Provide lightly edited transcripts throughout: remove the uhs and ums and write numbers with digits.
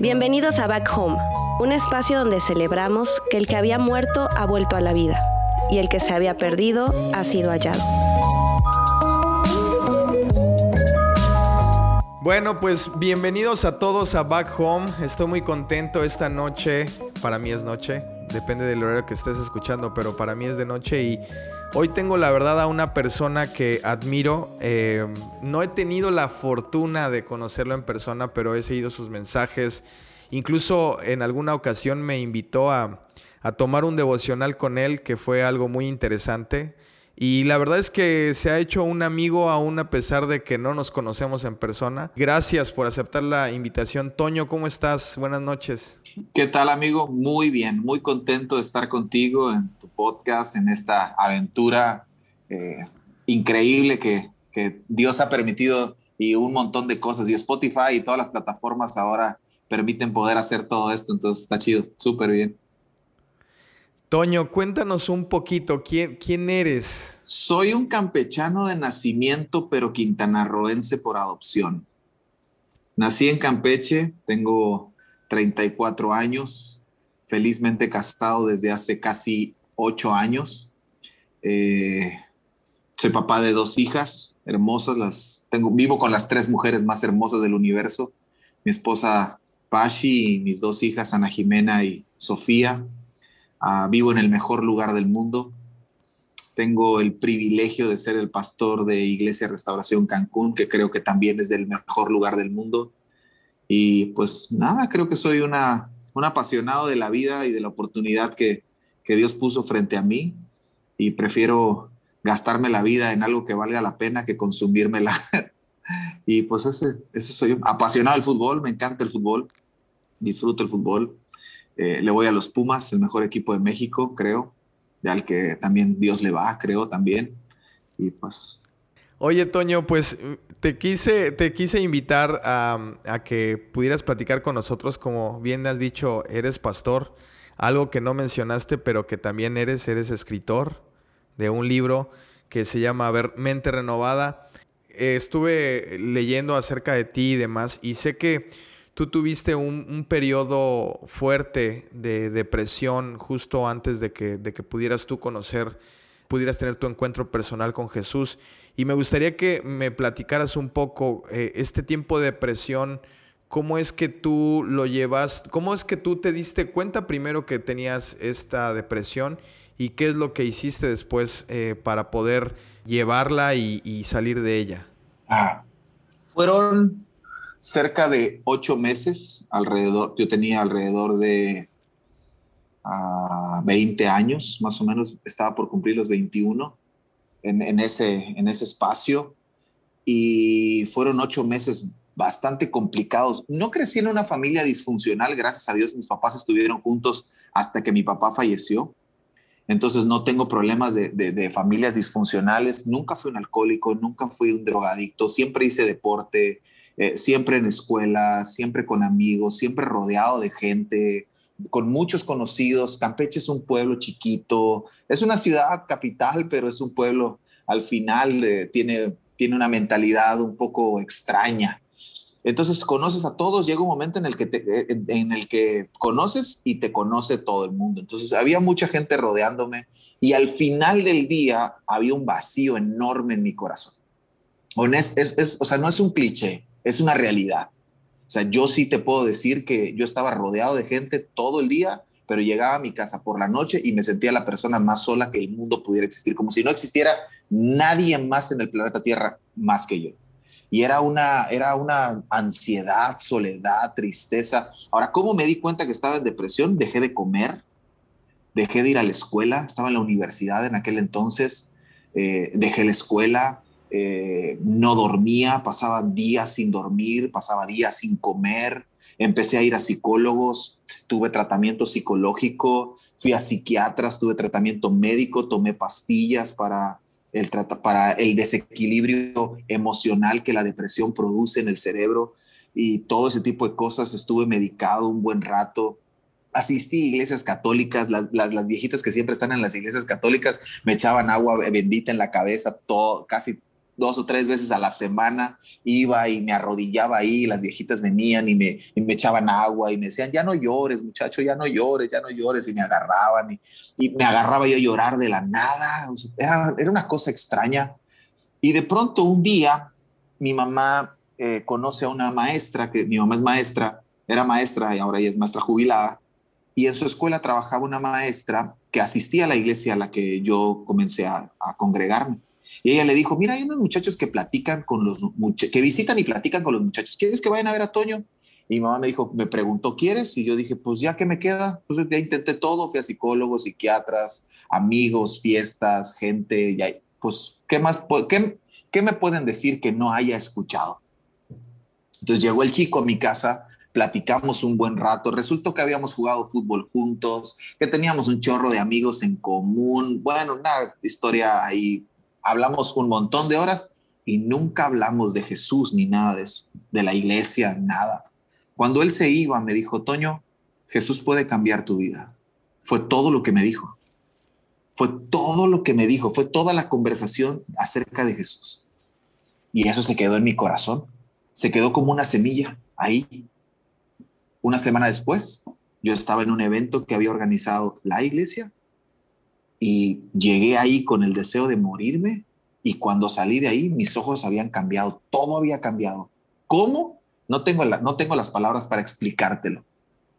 Bienvenidos a Back Home, un espacio donde celebramos que el que había muerto ha vuelto a la vida y el que se había perdido ha sido hallado. Bueno, pues bienvenidos a todos a Back Home. Estoy muy contento esta noche. Para mí es noche, depende del horario que estés escuchando, pero para mí es de noche y hoy tengo la verdad a una persona que admiro. No he tenido la fortuna de conocerlo en persona, pero he seguido sus mensajes. Incluso en alguna ocasión me invitó a tomar un devocional con él, que fue algo muy interesante. Y la verdad es que se ha hecho un amigo aún a pesar de que no nos conocemos en persona. Gracias por aceptar la invitación. Toño, ¿cómo estás? Buenas noches. ¿Qué tal, amigo? Muy bien, muy contento de estar contigo en tu podcast, en esta aventura increíble que Dios ha permitido y un montón de cosas. Y Spotify y todas las plataformas ahora permiten poder hacer todo esto. Entonces está chido, súper bien. Toño, cuéntanos un poquito, ¿quién eres? Soy un campechano de nacimiento, pero quintanarroense por adopción. Nací en Campeche, tengo 34 años, felizmente casado desde hace casi 8 años. Soy papá de 2 hijas hermosas, vivo con las 3 mujeres más hermosas del universo. Mi esposa Pashi y mis 2 hijas, Ana Jimena y Sofía. Vivo en el mejor lugar del mundo. Tengo el privilegio de ser el pastor de Iglesia Restauración Cancún, que creo que también es del mejor lugar del mundo. Y pues nada, creo que soy un apasionado de la vida y de la oportunidad que Dios puso frente a mí. Y prefiero gastarme la vida en algo que valga la pena que consumírmela. Y pues ese soy yo. Apasionado del fútbol, me encanta el fútbol, disfruto el fútbol. Le voy a los Pumas, el mejor equipo de México, creo, al que también Dios le va, creo también. Y pues. Oye, Toño, pues te quise invitar a que pudieras platicar con nosotros. Como bien has dicho, eres pastor, algo que no mencionaste, pero que también eres escritor de un libro que se llama Mente Renovada. Estuve leyendo acerca de ti y demás, y sé que tú tuviste un periodo fuerte de depresión justo antes de que pudieras tú conocer, pudieras tener tu encuentro personal con Jesús. Y me gustaría que me platicaras un poco este tiempo de depresión, ¿cómo es que tú lo llevas? ¿Cómo es que tú te diste cuenta primero que tenías esta depresión? ¿Y qué es lo que hiciste después para poder llevarla y salir de ella? Fueron cerca de 8 meses, yo tenía alrededor de 20 años, más o menos, estaba por cumplir los 21 en ese espacio, y fueron 8 meses bastante complicados. No crecí en una familia disfuncional, gracias a Dios mis papás estuvieron juntos hasta que mi papá falleció, entonces no tengo problemas de familias disfuncionales, nunca fui un alcohólico, nunca fui un drogadicto, siempre hice deporte, siempre en escuela, siempre con amigos, siempre rodeado de gente, con muchos conocidos. Campeche es un pueblo chiquito, es una ciudad capital, pero es un pueblo, al final tiene una mentalidad un poco extraña. Entonces conoces a todos, llega un momento en el que conoces y te conoce todo el mundo. Entonces había mucha gente rodeándome y al final del día había un vacío enorme en mi corazón. O sea, no es un cliché, es una realidad. O sea, yo sí te puedo decir que yo estaba rodeado de gente todo el día, pero llegaba a mi casa por la noche y me sentía la persona más sola que el mundo pudiera existir, como si no existiera nadie más en el planeta Tierra más que yo. Y era una ansiedad, soledad, tristeza. Ahora, ¿cómo me di cuenta que estaba en depresión? Dejé de comer, dejé de ir a la escuela, estaba en la universidad en aquel entonces, dejé la escuela. No dormía, pasaba días sin dormir, pasaba días sin comer, empecé a ir a psicólogos, tuve tratamiento psicológico, fui a psiquiatras, tuve tratamiento médico, tomé pastillas para el desequilibrio emocional que la depresión produce en el cerebro y todo ese tipo de cosas, estuve medicado un buen rato, asistí a iglesias católicas, las viejitas que siempre están en las iglesias católicas me echaban agua bendita en la cabeza casi 2 o 3 veces a la semana. Iba y me arrodillaba ahí, las viejitas venían y me echaban agua y me decían, ya no llores, muchacho, ya no llores, ya no llores, y me agarraban y me agarraba yo a llorar de la nada. Era una cosa extraña. Y de pronto un día mi mamá conoce a una maestra, que mi mamá es maestra, era maestra y ahora ella es maestra jubilada, y en su escuela trabajaba una maestra que asistía a la iglesia a la que yo comencé a congregarme. Y ella le dijo, mira, hay unos muchachos que platican con los que visitan y platican con los muchachos. ¿Quieres que vayan a ver a Toño? Y mi mamá me preguntó, ¿quieres? Y yo dije, pues ya que me queda. Entonces ya intenté todo, fui a psicólogos, psiquiatras, amigos, fiestas, gente. Ya, pues, ¿qué más? ¿Qué me pueden decir que no haya escuchado? Entonces llegó el chico a mi casa, platicamos un buen rato. Resultó que habíamos jugado fútbol juntos, que teníamos un chorro de amigos en común. Bueno, una historia ahí. Hablamos un montón de horas y nunca hablamos de Jesús ni nada de eso, de la iglesia, nada. Cuando él se iba, me dijo, Toño, Jesús puede cambiar tu vida. Fue todo lo que me dijo. Fue todo lo que me dijo. Fue toda la conversación acerca de Jesús. Y eso se quedó en mi corazón. Se quedó como una semilla ahí. Una semana después, yo estaba en un evento que había organizado la iglesia. Y llegué ahí con el deseo de morirme, y cuando salí de ahí mis ojos habían cambiado, todo había cambiado. ¿Cómo? No tengo las palabras para explicártelo,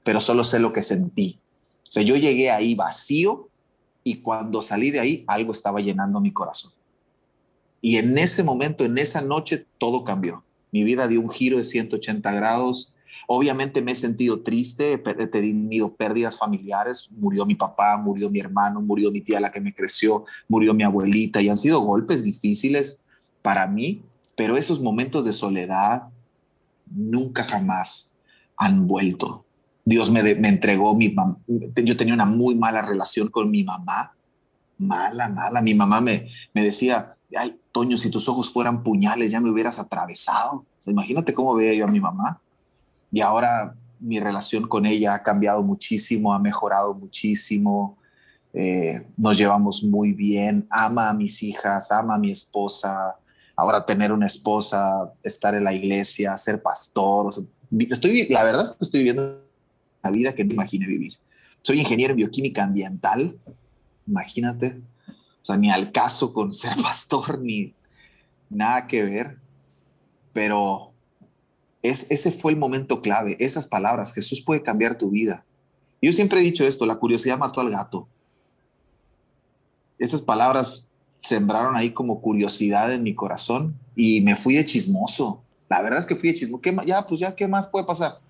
pero solo sé lo que sentí. O sea, yo llegué ahí vacío y cuando salí de ahí algo estaba llenando mi corazón. Y en ese momento, en esa noche, todo cambió. Mi vida dio un giro de 180 grados. Obviamente me he sentido triste, he tenido pérdidas familiares, murió mi papá, murió mi hermano, murió mi tía la que me creció, murió mi abuelita, y han sido golpes difíciles para mí, pero esos momentos de soledad nunca jamás han vuelto. Dios me entregó mi mamá. Yo tenía una muy mala relación con mi mamá, mala. Mi mamá me decía, ay, Toño, si tus ojos fueran puñales ya me hubieras atravesado. O sea, imagínate cómo veía yo a mi mamá. Y ahora mi relación con ella ha cambiado muchísimo, ha mejorado muchísimo. Nos llevamos muy bien. Ama a mis hijas, ama a mi esposa. Ahora tener una esposa, estar en la iglesia, ser pastor. O sea, la verdad es que estoy viviendo una vida que no imaginé vivir. Soy ingeniero en bioquímica ambiental. Imagínate. O sea, ni al caso con ser pastor, ni nada que ver. Pero... Ese fue el momento clave, esas palabras, Jesús puede cambiar tu vida. Yo siempre he dicho esto, la curiosidad mató al gato. Esas palabras sembraron ahí como curiosidad en mi corazón y me fui de chismoso. La verdad es que fui de chismoso. ¿Qué más puede pasar?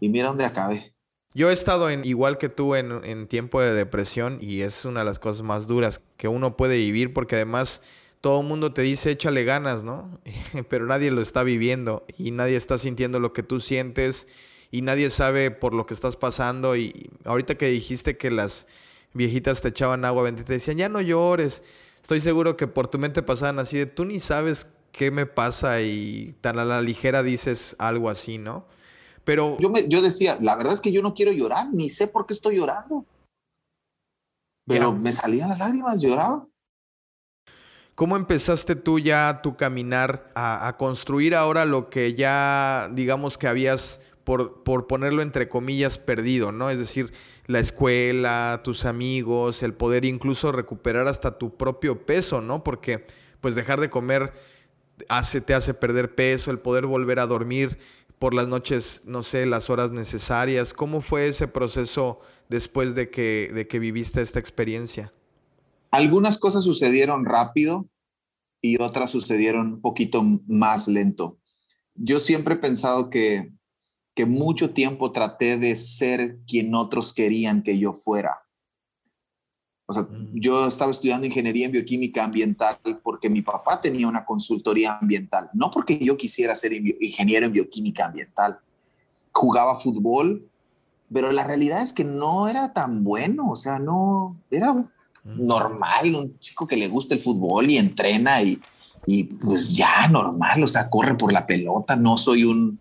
Y mira dónde acabé. Yo he estado igual que tú en tiempo de depresión y es una de las cosas más duras que uno puede vivir porque además... Todo el mundo te dice, échale ganas, ¿no? Pero nadie lo está viviendo y nadie está sintiendo lo que tú sientes y nadie sabe por lo que estás pasando. Y ahorita que dijiste que las viejitas te echaban agua bendita, te decían, ya no llores. Estoy seguro que por tu mente pasaban así de, tú ni sabes qué me pasa y tan a la ligera dices algo así, ¿no? Pero yo decía, la verdad es que yo no quiero llorar, ni sé por qué estoy llorando. Pero me salían las lágrimas, lloraba. ¿Cómo empezaste tú ya tu caminar a construir ahora lo que ya, digamos que habías, por ponerlo entre comillas, perdido, ¿no? Es decir, la escuela, tus amigos, el poder incluso recuperar hasta tu propio peso, ¿no? Porque pues dejar de comer te hace perder peso, el poder volver a dormir por las noches, no sé, las horas necesarias. ¿Cómo fue ese proceso después de que viviste esta experiencia? Algunas cosas sucedieron rápido y otras sucedieron un poquito más lento. Yo siempre he pensado que mucho tiempo traté de ser quien otros querían que yo fuera. O sea, yo estaba estudiando ingeniería en bioquímica ambiental porque mi papá tenía una consultoría ambiental, no porque yo quisiera ser ingeniero en bioquímica ambiental. Jugaba fútbol, pero la realidad es que no era tan bueno, o sea, no era... normal, un chico que le gusta el fútbol y entrena y pues ya normal, o sea, corre por la pelota, no soy un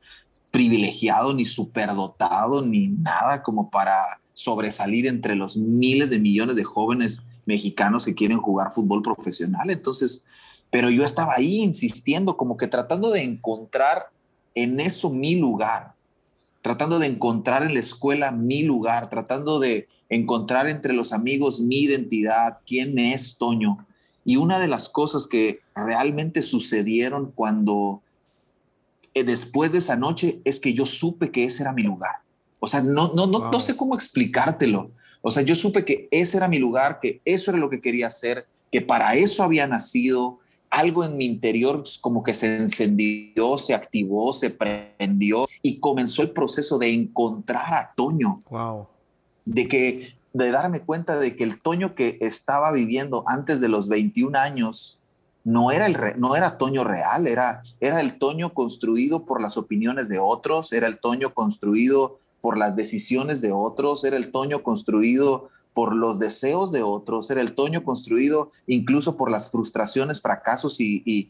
privilegiado, ni superdotado, ni nada como para sobresalir entre los miles de millones de jóvenes mexicanos que quieren jugar fútbol profesional. Entonces, pero yo estaba ahí insistiendo, como que tratando de encontrar en eso mi lugar, tratando de encontrar en la escuela mi lugar, tratando de encontrar entre los amigos mi identidad, quién es Toño. Y una de las cosas que realmente sucedieron cuando... después de esa noche es que yo supe que ese era mi lugar. O sea, no sé cómo explicártelo. O sea, yo supe que ese era mi lugar, que eso era lo que quería hacer, que para eso había nacido. Algo en mi interior como que se encendió, se activó, se prendió y comenzó el proceso de encontrar a Toño. Wow. De darme cuenta de que el Toño que estaba viviendo antes de los 21 años no era Toño real, era el Toño construido por las opiniones de otros, era el Toño construido por las decisiones de otros, era el Toño construido por los deseos de otros, era el Toño construido incluso por las frustraciones, fracasos y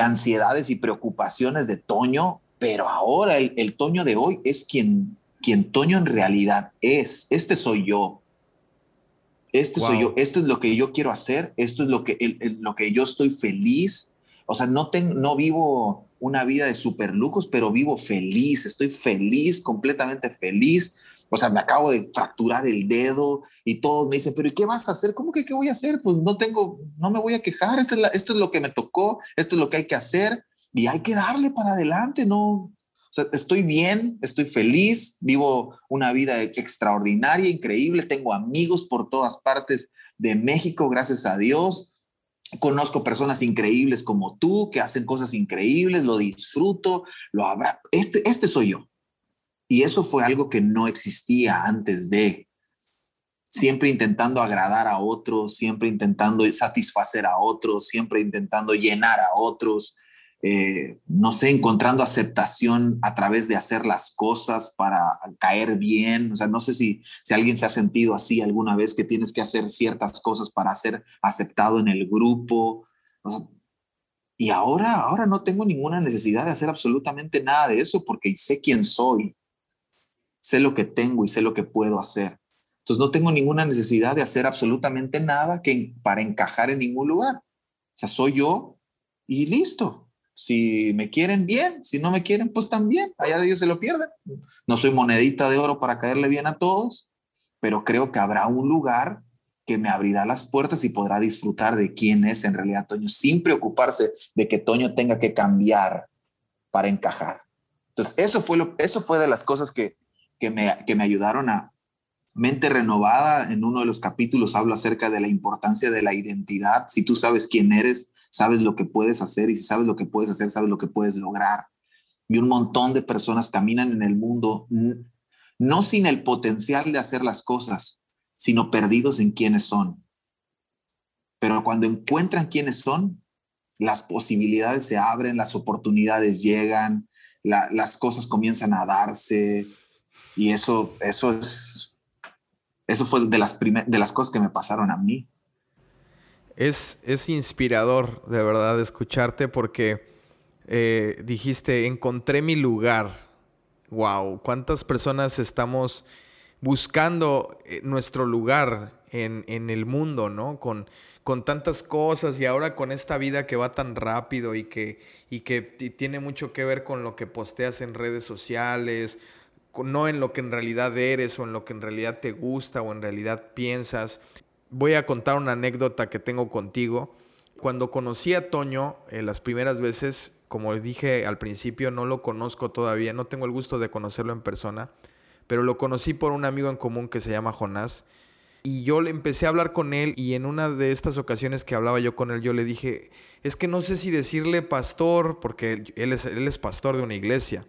ansiedades y preocupaciones de Toño. Pero ahora el Toño de hoy es quien Toño en realidad es. Este soy yo. Soy yo, esto es lo que yo quiero hacer, esto es lo que yo estoy feliz. O sea, no vivo una vida de superlujos, pero vivo feliz, estoy feliz, completamente feliz. O sea, me acabo de fracturar el dedo y todos me dicen, pero ¿y qué vas a hacer? ¿Cómo que qué voy a hacer? Pues no me voy a quejar, esto es lo que me tocó, esto es lo que hay que hacer y hay que darle para adelante, ¿no? O sea, estoy bien, estoy feliz, vivo una vida extraordinaria, increíble, tengo amigos por todas partes de México, gracias a Dios. Conozco personas increíbles como tú, que hacen cosas increíbles, lo disfruto, lo abrazo. Este soy yo. Y eso fue algo que no existía antes de. Siempre intentando agradar a otros, siempre intentando satisfacer a otros, siempre intentando llenar a otros. No sé, encontrando aceptación a través de hacer las cosas para caer bien. O sea, no sé si alguien se ha sentido así alguna vez, que tienes que hacer ciertas cosas para ser aceptado en el grupo. Y ahora no tengo ninguna necesidad de hacer absolutamente nada de eso, porque sé quién soy, sé lo que tengo y sé lo que puedo hacer. Entonces no tengo ninguna necesidad de hacer absolutamente nada para encajar en ningún lugar. O sea, soy yo y listo. Si me quieren, bien. Si no me quieren, pues también. Allá de Dios se lo pierden. No soy monedita de oro para caerle bien a todos, pero creo que habrá un lugar que me abrirá las puertas y podrá disfrutar de quién es en realidad Toño, sin preocuparse de que Toño tenga que cambiar para encajar. Entonces, eso fue de las cosas que me ayudaron a Mente Renovada. En uno de los capítulos hablo acerca de la importancia de la identidad. Si tú sabes quién eres, sabes lo que puedes hacer, y si sabes lo que puedes hacer, sabes lo que puedes lograr. Y un montón de personas caminan en el mundo, no sin el potencial de hacer las cosas, sino perdidos en quiénes son. Pero cuando encuentran quiénes son, las posibilidades se abren, las oportunidades llegan, las cosas comienzan a darse. Y eso fue de las cosas que me pasaron a mí. Es inspirador, de verdad, escucharte, porque dijiste, encontré mi lugar. ¡Wow! ¿Cuántas personas estamos buscando nuestro lugar en el mundo, ¿no? Con tantas cosas, y ahora con esta vida que va tan rápido y que tiene mucho que ver con lo que posteas en redes sociales, no en lo que en realidad eres o en lo que en realidad te gusta o en realidad piensas. Voy a contar una anécdota que tengo contigo. Cuando conocí a Toño, las primeras veces, como dije al principio, no lo conozco todavía, no tengo el gusto de conocerlo en persona, pero lo conocí por un amigo en común que se llama Jonás, y yo le empecé a hablar con él, y en una de estas ocasiones que hablaba yo con él, yo le dije, es que no sé si decirle pastor, porque él es pastor de una iglesia.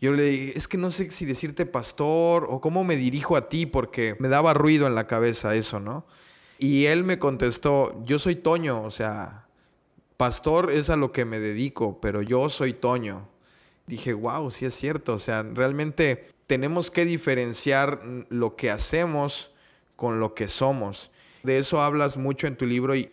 Yo le dije, es que no sé si decirte pastor o cómo me dirijo a ti, porque me daba ruido en la cabeza eso, ¿no? Y él me contestó, yo soy Toño, o sea, pastor es a lo que me dedico, pero yo soy Toño. Dije, wow, sí es cierto, o sea, realmente tenemos que diferenciar lo que hacemos con lo que somos. De eso hablas mucho en tu libro, y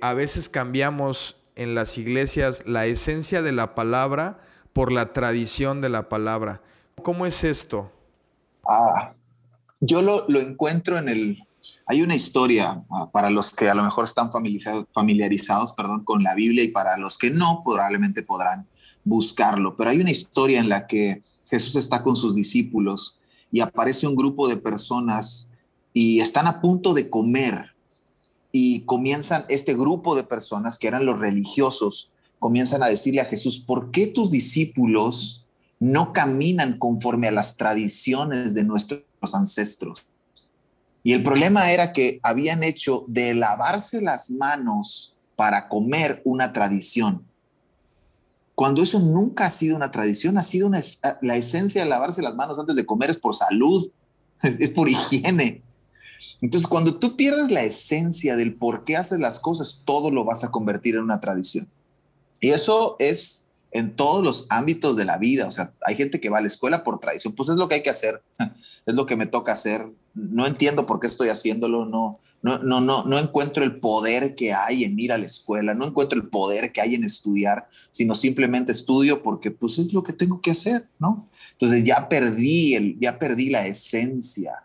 a veces cambiamos en las iglesias la esencia de la palabra por la tradición de la palabra. ¿Cómo es esto? Yo lo encuentro en el... Hay una historia para los que a lo mejor están familiarizados, con la Biblia, y para los que no, probablemente podrán buscarlo. Pero hay una historia en la que Jesús está con sus discípulos y aparece un grupo de personas y están a punto de comer. Y comienzan, este grupo de personas que eran los religiosos, comienzan a decirle a Jesús: ¿por qué tus discípulos no caminan conforme a las tradiciones de nuestros ancestros? Y el problema era que habían hecho de lavarse las manos para comer una tradición, cuando eso nunca ha sido una tradición. Ha sido la esencia de lavarse las manos antes de comer es por salud, es por higiene. Entonces, cuando tú pierdes la esencia del por qué haces las cosas, todo lo vas a convertir en una tradición. Y eso es en todos los ámbitos de la vida. O sea, hay gente que va a la escuela por tradición. Pues es lo que hay que hacer, es lo que me toca hacer. No entiendo por qué estoy haciéndolo, no encuentro el poder que hay en ir a la escuela, no encuentro el poder que hay en estudiar, sino simplemente estudio porque pues es lo que tengo que hacer, ¿no? Entonces ya perdí la esencia.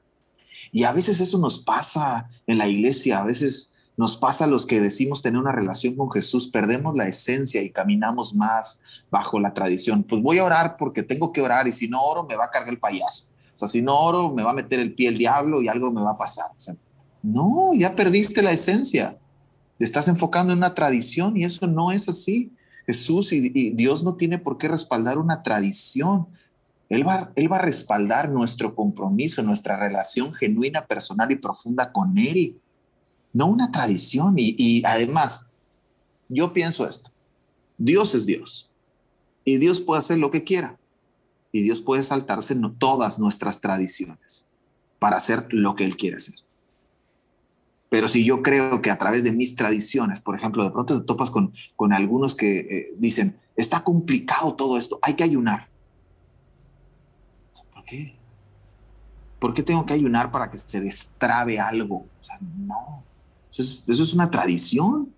Y a veces eso nos pasa en la iglesia, a veces nos pasa a los que decimos tener una relación con Jesús, perdemos la esencia y caminamos más bajo la tradición. Pues voy a orar porque tengo que orar, y si no oro me va a cargar el payaso. O sea, si no oro, me va a meter el pie el diablo y algo me va a pasar. O sea, no, ya perdiste la esencia. Te estás enfocando en una tradición y eso no es así. Jesús y Dios no tiene por qué respaldar una tradición. Él va a respaldar nuestro compromiso, nuestra relación genuina, personal y profunda con Él. No una tradición. Y además, yo pienso esto. Dios es Dios. Y Dios puede hacer lo que quiera. Y Dios puede saltarse todas nuestras tradiciones para hacer lo que Él quiere hacer. Pero si yo creo que a través de mis tradiciones, por ejemplo, de pronto te topas con algunos que dicen, está complicado todo esto, hay que ayunar. ¿Por qué? ¿Por qué tengo que ayunar para que se destrabe algo? O sea, no. Eso es una tradición.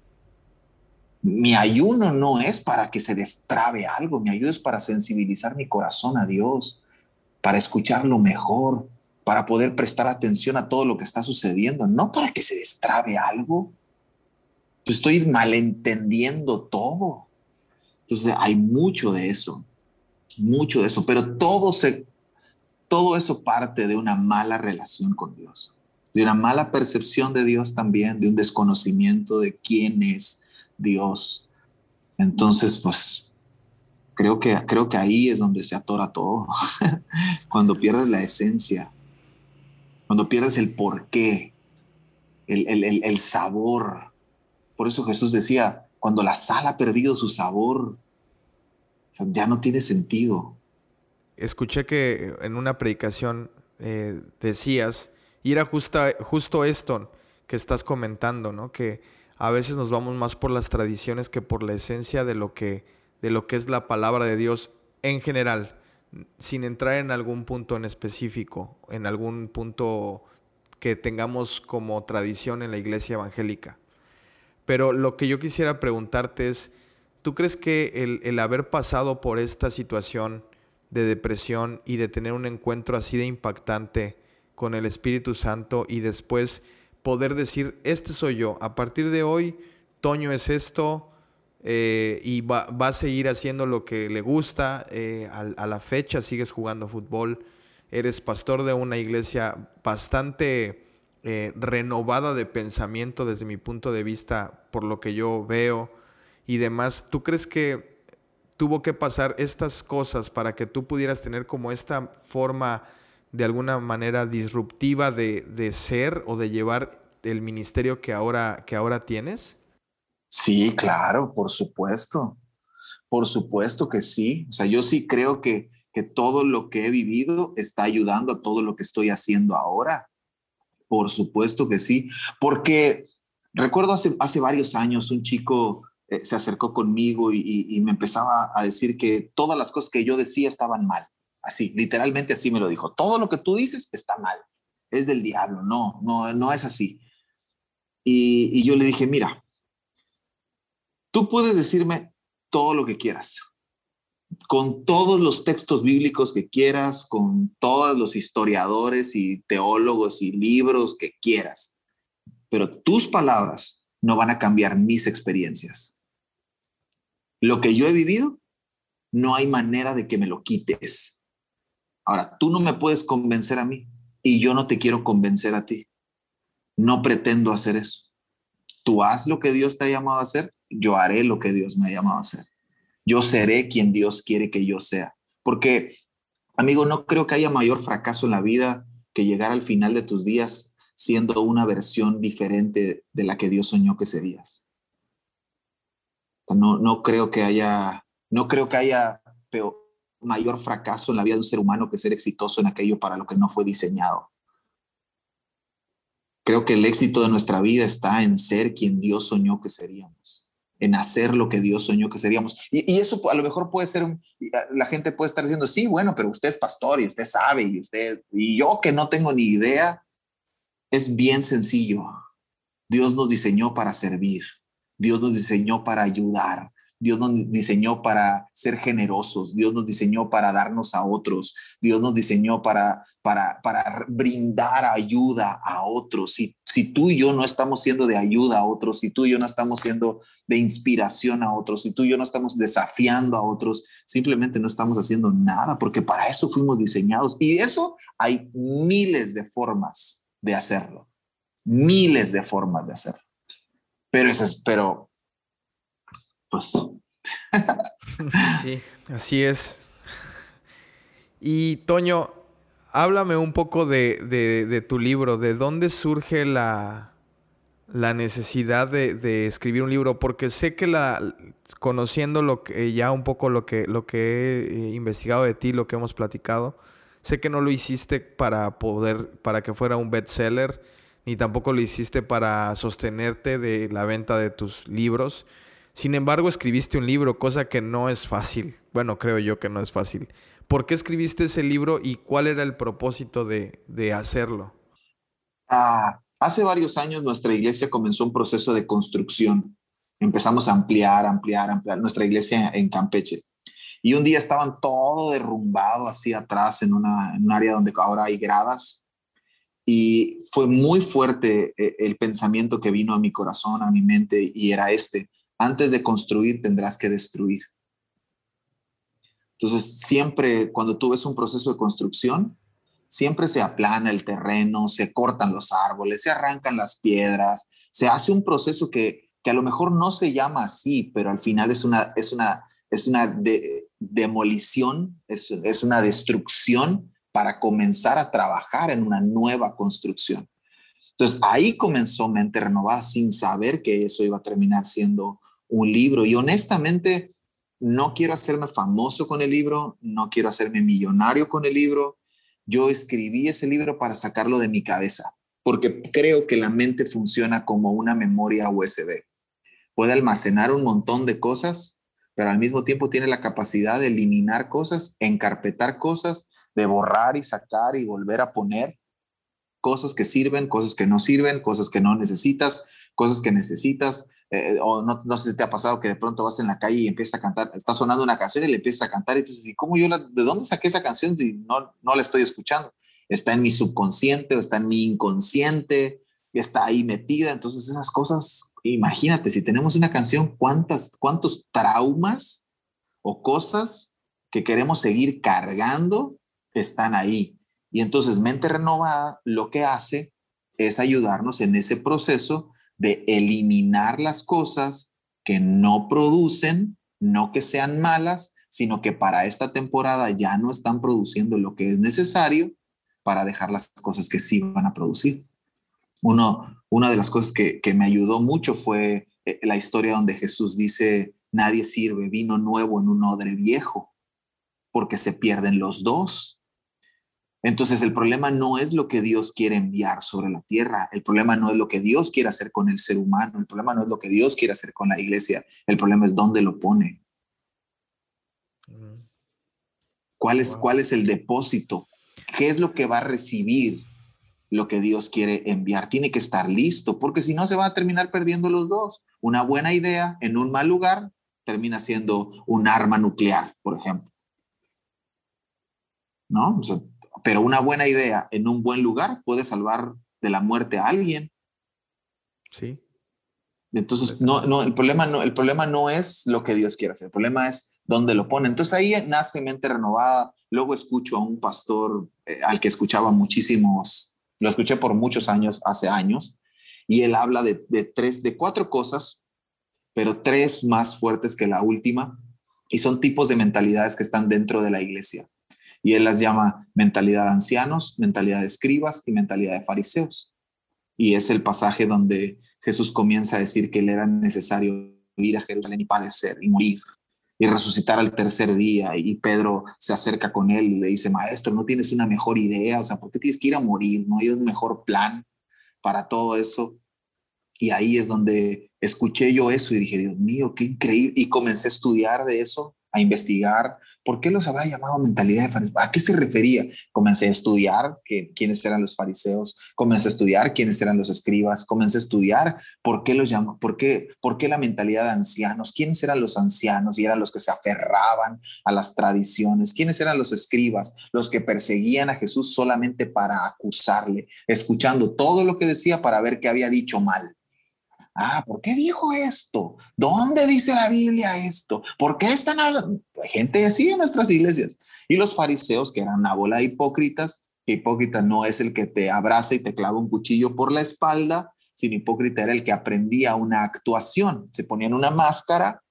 Mi ayuno no es para que se destrabe algo. Mi ayuno es para sensibilizar mi corazón a Dios, para escucharlo mejor, para poder prestar atención a todo lo que está sucediendo, no para que se destrabe algo. Yo estoy malentendiendo todo. Entonces hay mucho de eso, pero todo eso parte de una mala relación con Dios, de una mala percepción de Dios también, de un desconocimiento de quién es Dios. Entonces, pues creo que ahí es donde se atora todo. Cuando pierdes la esencia, cuando pierdes el porqué, el sabor. Por eso Jesús decía, cuando la sal ha perdido su sabor, ya no tiene sentido. Escuché que en una predicación decías, y era justo esto que estás comentando, ¿no? Que a veces nos vamos más por las tradiciones que por la esencia de lo que es la palabra de Dios en general, sin entrar en algún punto en específico, en algún punto que tengamos como tradición en la iglesia evangélica. Pero lo que yo quisiera preguntarte es, ¿tú crees que el haber pasado por esta situación de depresión y de tener un encuentro así de impactante con el Espíritu Santo y después poder decir, este soy yo, a partir de hoy, Toño es esto, y va a seguir haciendo lo que le gusta, a la fecha sigues jugando fútbol, eres pastor de una iglesia bastante renovada de pensamiento desde mi punto de vista, por lo que yo veo y demás? ¿Tú crees que tuvo que pasar estas cosas para que tú pudieras tener como esta forma de alguna manera disruptiva de ser o de llevar el ministerio que ahora tienes? Sí, claro, por supuesto. Por supuesto que sí. O sea, yo sí creo que todo lo que he vivido está ayudando a todo lo que estoy haciendo ahora. Por supuesto que sí. Porque recuerdo hace varios años un chico se acercó conmigo y me empezaba a decir que todas las cosas que yo decía estaban mal. Así, literalmente así me lo dijo. Todo lo que tú dices está mal. Es del diablo. No es así. Y yo le dije, mira, tú puedes decirme todo lo que quieras. con todos los textos bíblicos que quieras, con todos los historiadores y teólogos y libros que quieras, pero tus palabras no van a cambiar mis experiencias. Lo que yo he vivido, no hay manera de que me lo quites. Ahora, tú no me puedes convencer a mí y yo no te quiero convencer a ti. No pretendo hacer eso. Tú haz lo que Dios te ha llamado a hacer, yo haré lo que Dios me ha llamado a hacer. Yo seré quien Dios quiere que yo sea. Porque, amigo, no creo que haya mayor fracaso en la vida que llegar al final de tus días siendo una versión diferente de la que Dios soñó que serías. No creo que haya mayor fracaso en la vida de un ser humano que ser exitoso en aquello para lo que no fue diseñado. Creo que el éxito de nuestra vida está en ser quien Dios soñó que seríamos, en hacer lo que Dios soñó que seríamos. Y eso a lo mejor puede ser, la gente puede estar diciendo, sí, bueno, pero usted es pastor y usted sabe, y yo que no tengo ni idea. Es bien sencillo. Dios nos diseñó para servir. Dios nos diseñó para ayudar. Dios nos diseñó para ser generosos. Dios nos diseñó para darnos a otros. Dios nos diseñó para brindar ayuda a otros. Si tú y yo no estamos siendo de ayuda a otros, si tú y yo no estamos siendo de inspiración a otros, si tú y yo no estamos desafiando a otros, simplemente no estamos haciendo nada, porque para eso fuimos diseñados. Y eso hay miles de formas de hacerlo. Miles de formas de hacerlo. Sí, así es. Y Toño, háblame un poco de tu libro. ¿De dónde surge la necesidad de escribir un libro? Porque sé que conociendo lo que he investigado de ti, lo que hemos platicado, sé que no lo hiciste para que fuera un bestseller, ni tampoco lo hiciste para sostenerte de la venta de tus libros. Sin embargo, escribiste un libro, cosa que no es fácil. Bueno, creo yo que no es fácil. ¿Por qué escribiste ese libro y cuál era el propósito de hacerlo? Hace varios años nuestra iglesia comenzó un proceso de construcción. Empezamos a ampliar nuestra iglesia en Campeche. Y un día estaban todo derrumbado así atrás en un área donde ahora hay gradas. Y fue muy fuerte el pensamiento que vino a mi corazón, a mi mente, y era este: antes de construir tendrás que destruir. Entonces, siempre cuando tú ves un proceso de construcción, siempre se aplana el terreno, se cortan los árboles, se arrancan las piedras, se hace un proceso que a lo mejor no se llama así, pero al final es una demolición, es una destrucción para comenzar a trabajar en una nueva construcción. Entonces, ahí comenzó Mente Renovada, sin saber que eso iba a terminar siendo un libro. Y honestamente, no quiero hacerme famoso con el libro, no quiero hacerme millonario con el libro. Yo escribí ese libro para sacarlo de mi cabeza, porque creo que la mente funciona como una memoria USB. Puede almacenar un montón de cosas, pero al mismo tiempo tiene la capacidad de eliminar cosas, encarpetar cosas, de borrar y sacar y volver a poner. Cosas que sirven, cosas que no sirven, cosas que no necesitas, cosas que necesitas. O no sé si te ha pasado que de pronto vas en la calle y empiezas a cantar, está sonando una canción y le empiezas a cantar y tú dices, ¿de dónde saqué esa canción si no la estoy escuchando? Está en mi subconsciente o está en mi inconsciente, está ahí metida. Entonces esas cosas, imagínate, si tenemos una canción, ¿cuántos traumas o cosas que queremos seguir cargando están ahí? Y entonces Mente Renovada lo que hace es ayudarnos en ese proceso de eliminar las cosas que no producen, no que sean malas, sino que para esta temporada ya no están produciendo lo que es necesario para dejar las cosas que sí van a producir. Una de las cosas que me ayudó mucho fue la historia donde Jesús dice, nadie sirve vino nuevo en un odre viejo, porque se pierden los dos. Entonces el problema no es lo que Dios quiere enviar sobre la tierra, el problema no es lo que Dios quiere hacer con el ser humano, el problema no es lo que Dios quiere hacer con la iglesia, el problema es dónde lo pone. ¿Cuál es el depósito? ¿Qué es lo que va a recibir lo que Dios quiere enviar? Tiene que estar listo, porque si no se va a terminar perdiendo los dos. Una buena idea en un mal lugar termina siendo un arma nuclear, por ejemplo. ¿No? O sea, pero una buena idea en un buen lugar puede salvar de la muerte a alguien. Sí. Entonces, el problema no es lo que Dios quiere hacer, el problema es dónde lo pone. Entonces ahí nace Mente Renovada. Luego escucho a un pastor al que escuchaba muchísimos, lo escuché por muchos años, hace años, y él habla de cuatro cosas, pero tres más fuertes que la última, y son tipos de mentalidades que están dentro de la iglesia. Y él las llama mentalidad de ancianos, mentalidad de escribas y mentalidad de fariseos. Y es el pasaje donde Jesús comienza a decir que le era necesario ir a Jerusalén y padecer y morir y resucitar al tercer día. Y Pedro se acerca con él y le dice: maestro, ¿no tienes una mejor idea? O sea, ¿por qué tienes que ir a morir? ¿No hay un mejor plan para todo eso? Y ahí es donde escuché yo eso y dije: Dios mío, qué increíble. Y comencé a estudiar de eso, a investigar. ¿Por qué los habrá llamado mentalidad de fariseos? ¿A qué se refería? Comencé a estudiar quiénes eran los fariseos, comencé a estudiar quiénes eran los escribas, comencé a estudiar por qué los llamó, por qué la mentalidad de ancianos, quiénes eran los ancianos y eran los que se aferraban a las tradiciones, quiénes eran los escribas, los que perseguían a Jesús solamente para acusarle, escuchando todo lo que decía para ver qué había dicho mal. Ah, ¿por qué dijo esto? ¿Dónde dice la Biblia esto? ¿Por qué están hablando? Gente así en nuestras iglesias. Y los fariseos, que eran una bola de hipócritas. Hipócrita no es el que te abraza y te clava un cuchillo por la espalda, sino hipócrita era el que aprendía una actuación. Se ponían una máscara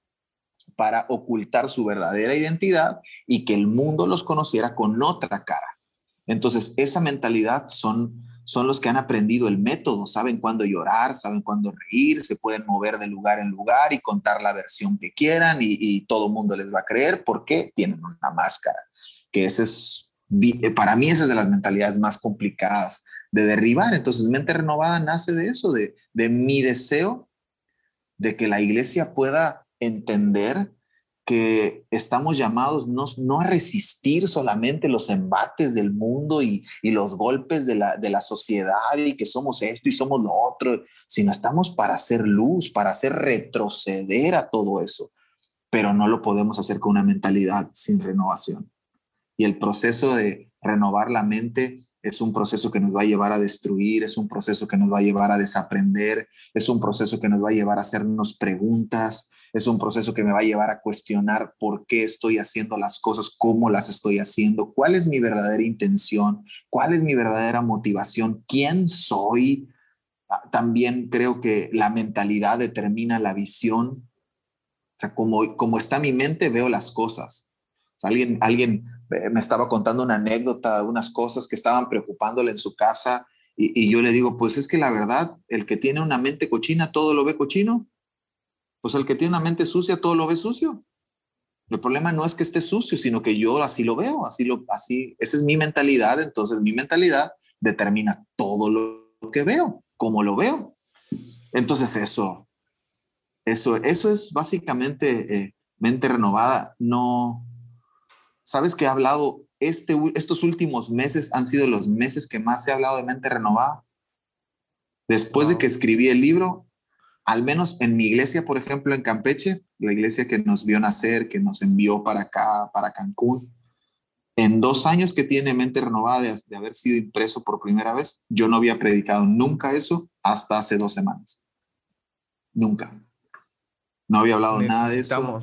para ocultar su verdadera identidad y que el mundo los conociera con otra cara. Entonces, esa mentalidad son los que han aprendido el método, saben cuándo llorar, saben cuándo reír, se pueden mover de lugar en lugar y contar la versión que quieran y todo mundo les va a creer porque tienen una máscara. Que para mí esa es de las mentalidades más complicadas de derribar. Entonces Mente Renovada nace de eso, de mi deseo de que la iglesia pueda entender que estamos llamados no a resistir solamente los embates del mundo y los golpes de la sociedad y que somos esto y somos lo otro, sino estamos para hacer luz, para hacer retroceder a todo eso, pero no lo podemos hacer con una mentalidad sin renovación. Y el proceso de renovar la mente es un proceso que nos va a llevar a destruir, es un proceso que nos va a llevar a desaprender, es un proceso que nos va a llevar a hacernos preguntas, es un proceso que me va a llevar a cuestionar por qué estoy haciendo las cosas, cómo las estoy haciendo, cuál es mi verdadera intención, cuál es mi verdadera motivación, quién soy. También creo que la mentalidad determina la visión. O sea, como está mi mente, veo las cosas. O sea, alguien me estaba contando una anécdota, unas cosas que estaban preocupándole en su casa y yo le digo, pues es que la verdad, el que tiene una mente cochina, todo lo ve cochino. Pues el que tiene una mente sucia, todo lo ve sucio. El problema no es que esté sucio, sino que yo así lo veo, así. Esa es mi mentalidad. Entonces mi mentalidad determina todo lo que veo, cómo lo veo. Entonces eso es básicamente Mente Renovada. No, sabes que he hablado, estos últimos meses han sido los meses que más he hablado de Mente Renovada. Después de que escribí el libro, al menos en mi iglesia, por ejemplo, en Campeche, la iglesia que nos vio nacer, que nos envió para acá, para Cancún, en 2 años que tiene Mente Renovada de haber sido impreso por primera vez, yo no había predicado nunca eso hasta hace 2 semanas. Nunca. No había hablado nada de eso.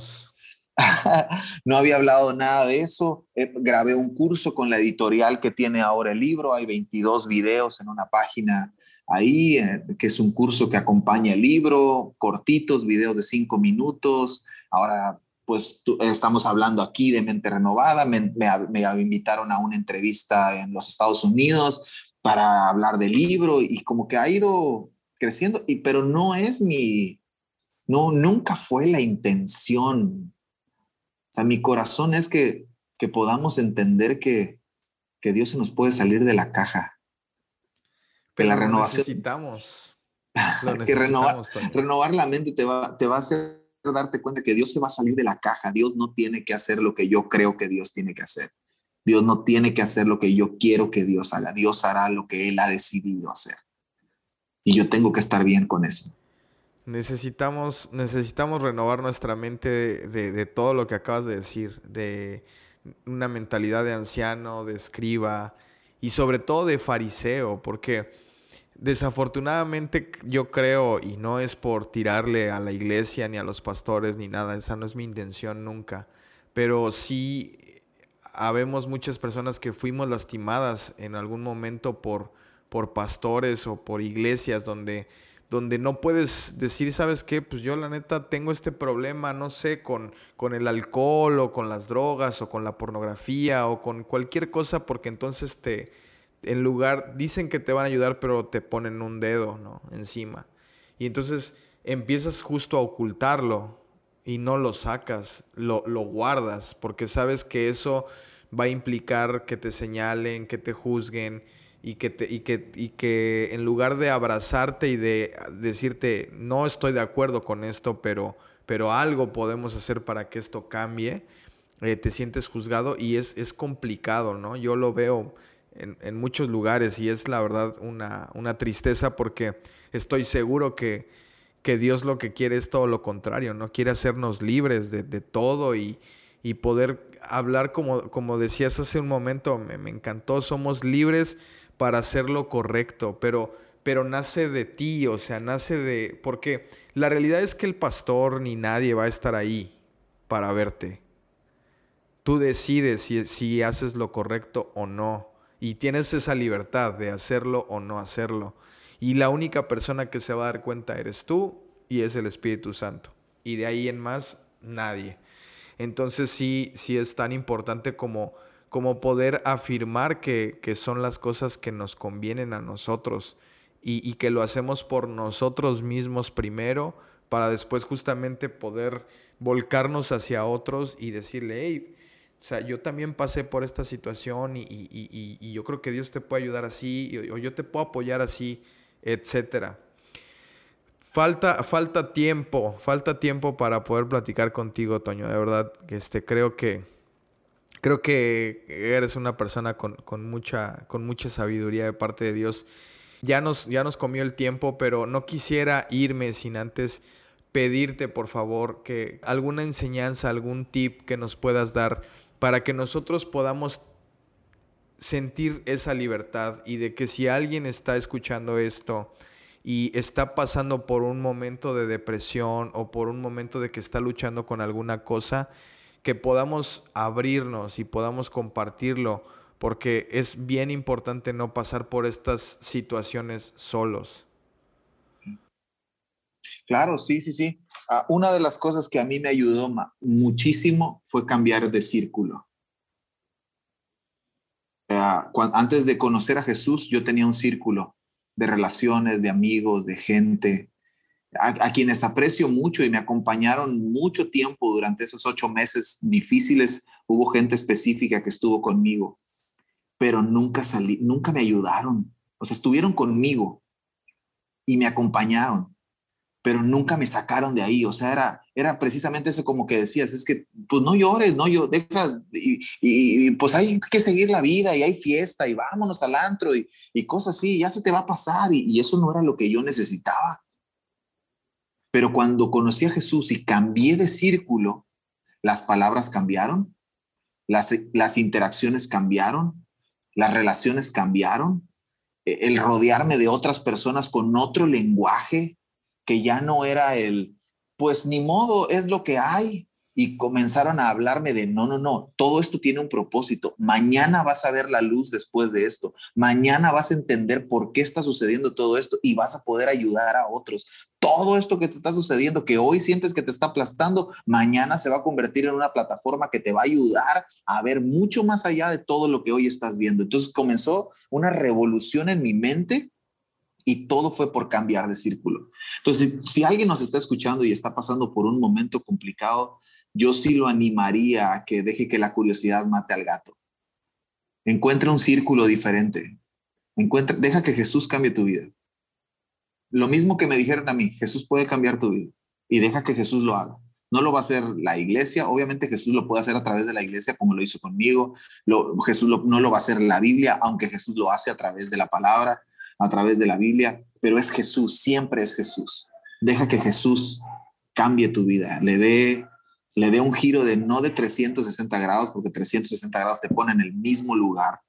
No había hablado nada de eso. Grabé un curso con la editorial que tiene ahora el libro. Hay 22 videos en una página ahí, que es un curso que acompaña el libro, cortitos, videos de 5 minutos. Ahora, pues estamos hablando aquí de Mente Renovada. Me invitaron a una entrevista en los Estados Unidos para hablar del libro y como que ha ido creciendo, pero nunca fue la intención. O sea, mi corazón es que podamos entender que Dios se nos puede salir de la caja. Que la renovación necesitamos que renovar la mente te va a hacer darte cuenta que Dios se va a salir de la caja. Dios no tiene que hacer lo que yo creo que Dios tiene que hacer. Dios no tiene que hacer lo que yo quiero que Dios haga. Dios hará lo que Él ha decidido hacer. Y yo tengo que estar bien con eso. Necesitamos renovar nuestra mente de todo lo que acabas de decir, de una mentalidad de anciano, de escriba y sobre todo de fariseo, porque desafortunadamente yo creo, y no es por tirarle a la iglesia ni a los pastores ni nada, esa no es mi intención nunca, pero sí habemos muchas personas que fuimos lastimadas en algún momento por pastores o por iglesias donde no puedes decir, ¿sabes qué? Pues yo la neta tengo este problema, no sé, con el alcohol o con las drogas o con la pornografía o con cualquier cosa, porque entonces en lugar, dicen que te van a ayudar, pero te ponen un dedo, ¿no? Encima. Y entonces empiezas justo a ocultarlo y no lo sacas, lo guardas, porque sabes que eso va a implicar que te señalen, que te juzguen, y que en lugar de abrazarte y de decirte no estoy de acuerdo con esto, pero algo podemos hacer para que esto cambie, te sientes juzgado y es complicado, ¿no? Yo lo veo en muchos lugares y es la verdad una tristeza, porque estoy seguro que Dios lo que quiere es todo lo contrario, ¿no? Quiere hacernos libres de todo y poder hablar como decías hace un momento, me encantó, somos libres para hacer lo correcto, pero nace de ti, o sea, porque la realidad es que el pastor ni nadie va a estar ahí para verte. Tú decides si haces lo correcto o no, y tienes esa libertad de hacerlo o no hacerlo. Y la única persona que se va a dar cuenta eres tú, y es el Espíritu Santo. Y de ahí en más, nadie. Entonces sí es tan importante como poder afirmar que son las cosas que nos convienen a nosotros y que lo hacemos por nosotros mismos primero, para después justamente poder volcarnos hacia otros y decirle, hey, o sea, yo también pasé por esta situación y yo creo que Dios te puede ayudar así, o yo te puedo apoyar así, etcétera. Falta tiempo para poder platicar contigo, Toño. De verdad, creo que eres una persona con mucha sabiduría de parte de Dios. Ya nos comió el tiempo, pero no quisiera irme sin antes pedirte, por favor, que alguna enseñanza, algún tip que nos puedas dar para que nosotros podamos sentir esa libertad, y de que si alguien está escuchando esto y está pasando por un momento de depresión o por un momento de que está luchando con alguna cosa, que podamos abrirnos y podamos compartirlo, porque es bien importante no pasar por estas situaciones solos. Claro, sí. Una de las cosas que a mí me ayudó muchísimo fue cambiar de círculo. Antes de conocer a Jesús, yo tenía un círculo de relaciones, de amigos, de gente, a quienes aprecio mucho y me acompañaron mucho tiempo durante esos 8 meses difíciles. Hubo gente específica que estuvo conmigo, pero nunca me ayudaron. O sea, estuvieron conmigo y me acompañaron, pero nunca me sacaron de ahí. O sea, era precisamente eso, como que decías, es que pues no llores, deja, y pues hay que seguir la vida, y hay fiesta, y vámonos al antro, y cosas así, ya se te va a pasar, y eso no era lo que yo necesitaba. Pero cuando conocí a Jesús y cambié de círculo, las palabras cambiaron, las interacciones cambiaron, las relaciones cambiaron, el rodearme de otras personas con otro lenguaje, que ya no era el, pues ni modo, es lo que hay. Y comenzaron a hablarme de, no, todo esto tiene un propósito. Mañana vas a ver la luz después de esto. Mañana vas a entender por qué está sucediendo todo esto y vas a poder ayudar a otros. Todo esto que te está sucediendo, que hoy sientes que te está aplastando, mañana se va a convertir en una plataforma que te va a ayudar a ver mucho más allá de todo lo que hoy estás viendo. Entonces comenzó una revolución en mi mente. Y todo fue por cambiar de círculo. Entonces, si alguien nos está escuchando y está pasando por un momento complicado, yo sí lo animaría a que deje que la curiosidad mate al gato. Encuentra un círculo diferente. Deja que Jesús cambie tu vida. Lo mismo que me dijeron a mí, Jesús puede cambiar tu vida. Y deja que Jesús lo haga. No lo va a hacer la iglesia. Obviamente Jesús lo puede hacer a través de la iglesia, como lo hizo conmigo. No lo va a hacer la Biblia, aunque Jesús lo hace a través de la palabra, a través de la Biblia, pero es Jesús, siempre es Jesús. Deja que Jesús cambie tu vida, le dé un giro de no de 360 grados, porque 360 grados te pone en el mismo lugar,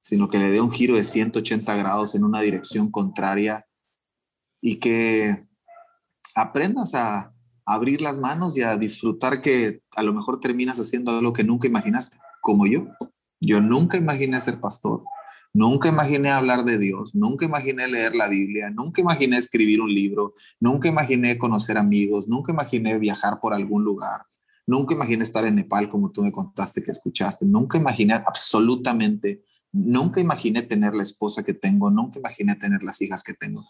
sino que le dé un giro de 180 grados en una dirección contraria, y que aprendas a abrir las manos y a disfrutar que a lo mejor terminas haciendo algo que nunca imaginaste, como yo. Yo nunca imaginé ser pastor, nunca imaginé hablar de Dios, nunca imaginé leer la Biblia, nunca imaginé escribir un libro, nunca imaginé conocer amigos, nunca imaginé viajar por algún lugar, nunca imaginé estar en Nepal como tú me contaste que escuchaste, nunca imaginé absolutamente, nunca imaginé tener la esposa que tengo, nunca imaginé tener las hijas que tengo,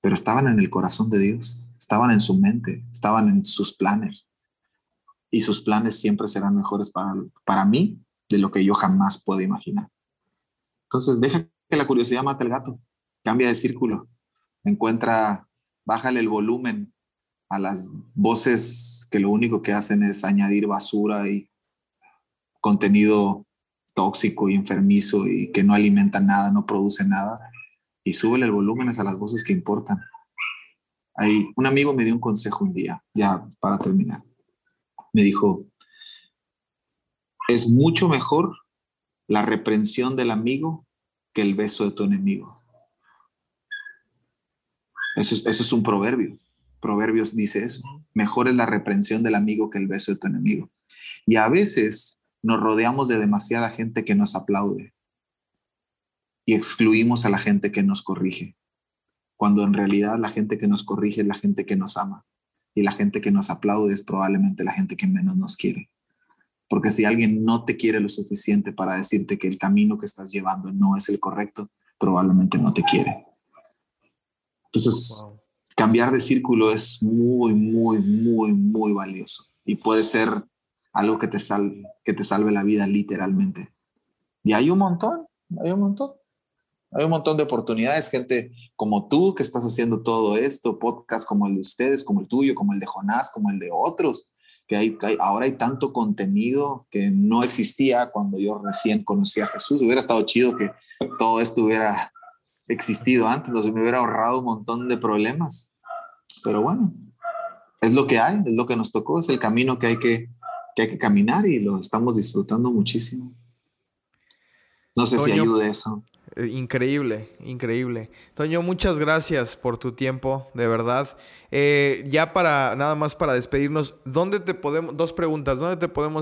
pero estaban en el corazón de Dios, estaban en su mente, estaban en sus planes, y sus planes siempre serán mejores para mí de lo que yo jamás puedo imaginar. Entonces deja que la curiosidad mate al gato, cambia de círculo, encuentra, bájale el volumen a las voces que lo único que hacen es añadir basura y contenido tóxico y enfermizo y que no alimenta nada, no produce nada, y súbele el volumen a las voces que importan. Ahí, un amigo me dio un consejo un día, ya para terminar. Me dijo, es mucho mejor la reprensión del amigo que el beso de tu enemigo. Eso es un proverbio. Proverbios dice eso. Mejor es la reprensión del amigo que el beso de tu enemigo. Y a veces nos rodeamos de demasiada gente que nos aplaude y excluimos a la gente que nos corrige, cuando en realidad la gente que nos corrige es la gente que nos ama, y la gente que nos aplaude es probablemente la gente que menos nos quiere. Porque si alguien no te quiere lo suficiente para decirte que el camino que estás llevando no es el correcto, probablemente no te quiere. Entonces, cambiar de círculo es muy, muy, muy, muy valioso. Y puede ser algo que te salve la vida literalmente. Y hay un montón. Hay un montón de oportunidades, gente como tú que estás haciendo todo esto, podcasts como el de ustedes, como el tuyo, como el de Jonás, como el de otros, que ahora hay tanto contenido que no existía cuando yo recién conocí a Jesús. Hubiera estado chido que todo esto hubiera existido antes, entonces me hubiera ahorrado un montón de problemas. Pero bueno, es lo que hay, es lo que nos tocó, es el camino que hay que caminar, y lo estamos disfrutando muchísimo. No sé, Toño, si ayude eso. Increíble. Toño, muchas gracias por tu tiempo, de verdad. Ya nada más para despedirnos, ¿dónde te podemos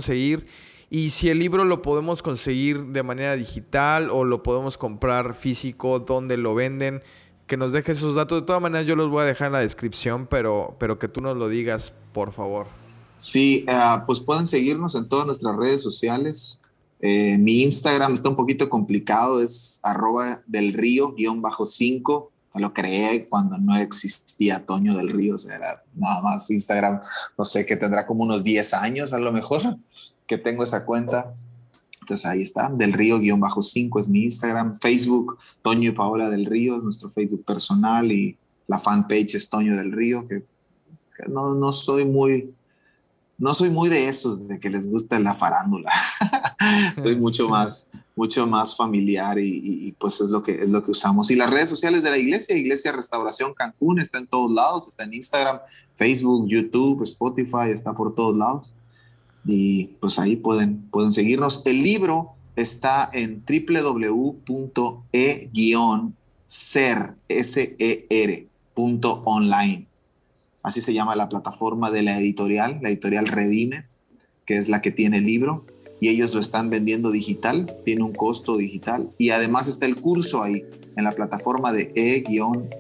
seguir? Y si el libro lo podemos conseguir de manera digital o lo podemos comprar físico, ¿dónde lo venden? Que nos dejes esos datos. De todas maneras, yo los voy a dejar en la descripción, pero que tú nos lo digas, por favor. Sí, pues pueden seguirnos en todas nuestras redes sociales. Mi Instagram está un poquito complicado, es @delrio_5. Lo creé cuando no existía Toño del Río, o sea, era nada más Instagram, no sé, que tendrá como unos 10 años a lo mejor que tengo esa cuenta. Entonces ahí está, delrio_5 es mi Instagram. Facebook, Toño y Paola del Río, es nuestro Facebook personal, y la fanpage es Toño del Río, que no soy muy de esos de que les gusta la farándula. Soy mucho más familiar, y pues es lo que usamos. Y las redes sociales de la Iglesia Restauración Cancún, está en todos lados, está en Instagram, Facebook, YouTube, Spotify, está por todos lados. Y pues ahí pueden seguirnos. El libro está en www.e-ser.online. Así se llama la plataforma de la editorial Redime, que es la que tiene el libro, y ellos lo están vendiendo digital, tiene un costo digital, y además está el curso ahí, en la plataforma de e-ser.online,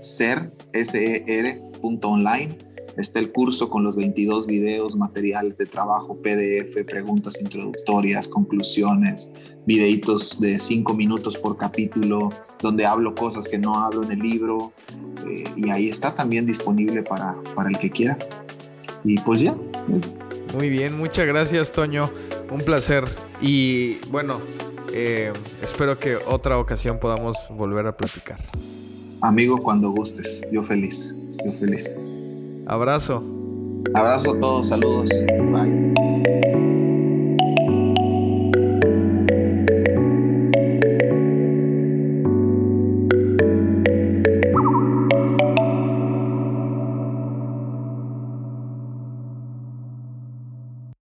está el curso con los 22 videos, material de trabajo, PDF, preguntas introductorias, conclusiones, videitos de 5 minutos por capítulo, donde hablo cosas que no hablo en el libro, y ahí está también disponible para el que quiera. Y pues ya. Muy bien, muchas gracias, Toño, un placer, y bueno, espero que otra ocasión podamos volver a platicar. Amigo, cuando gustes, yo feliz. Abrazo a todos, saludos, bye.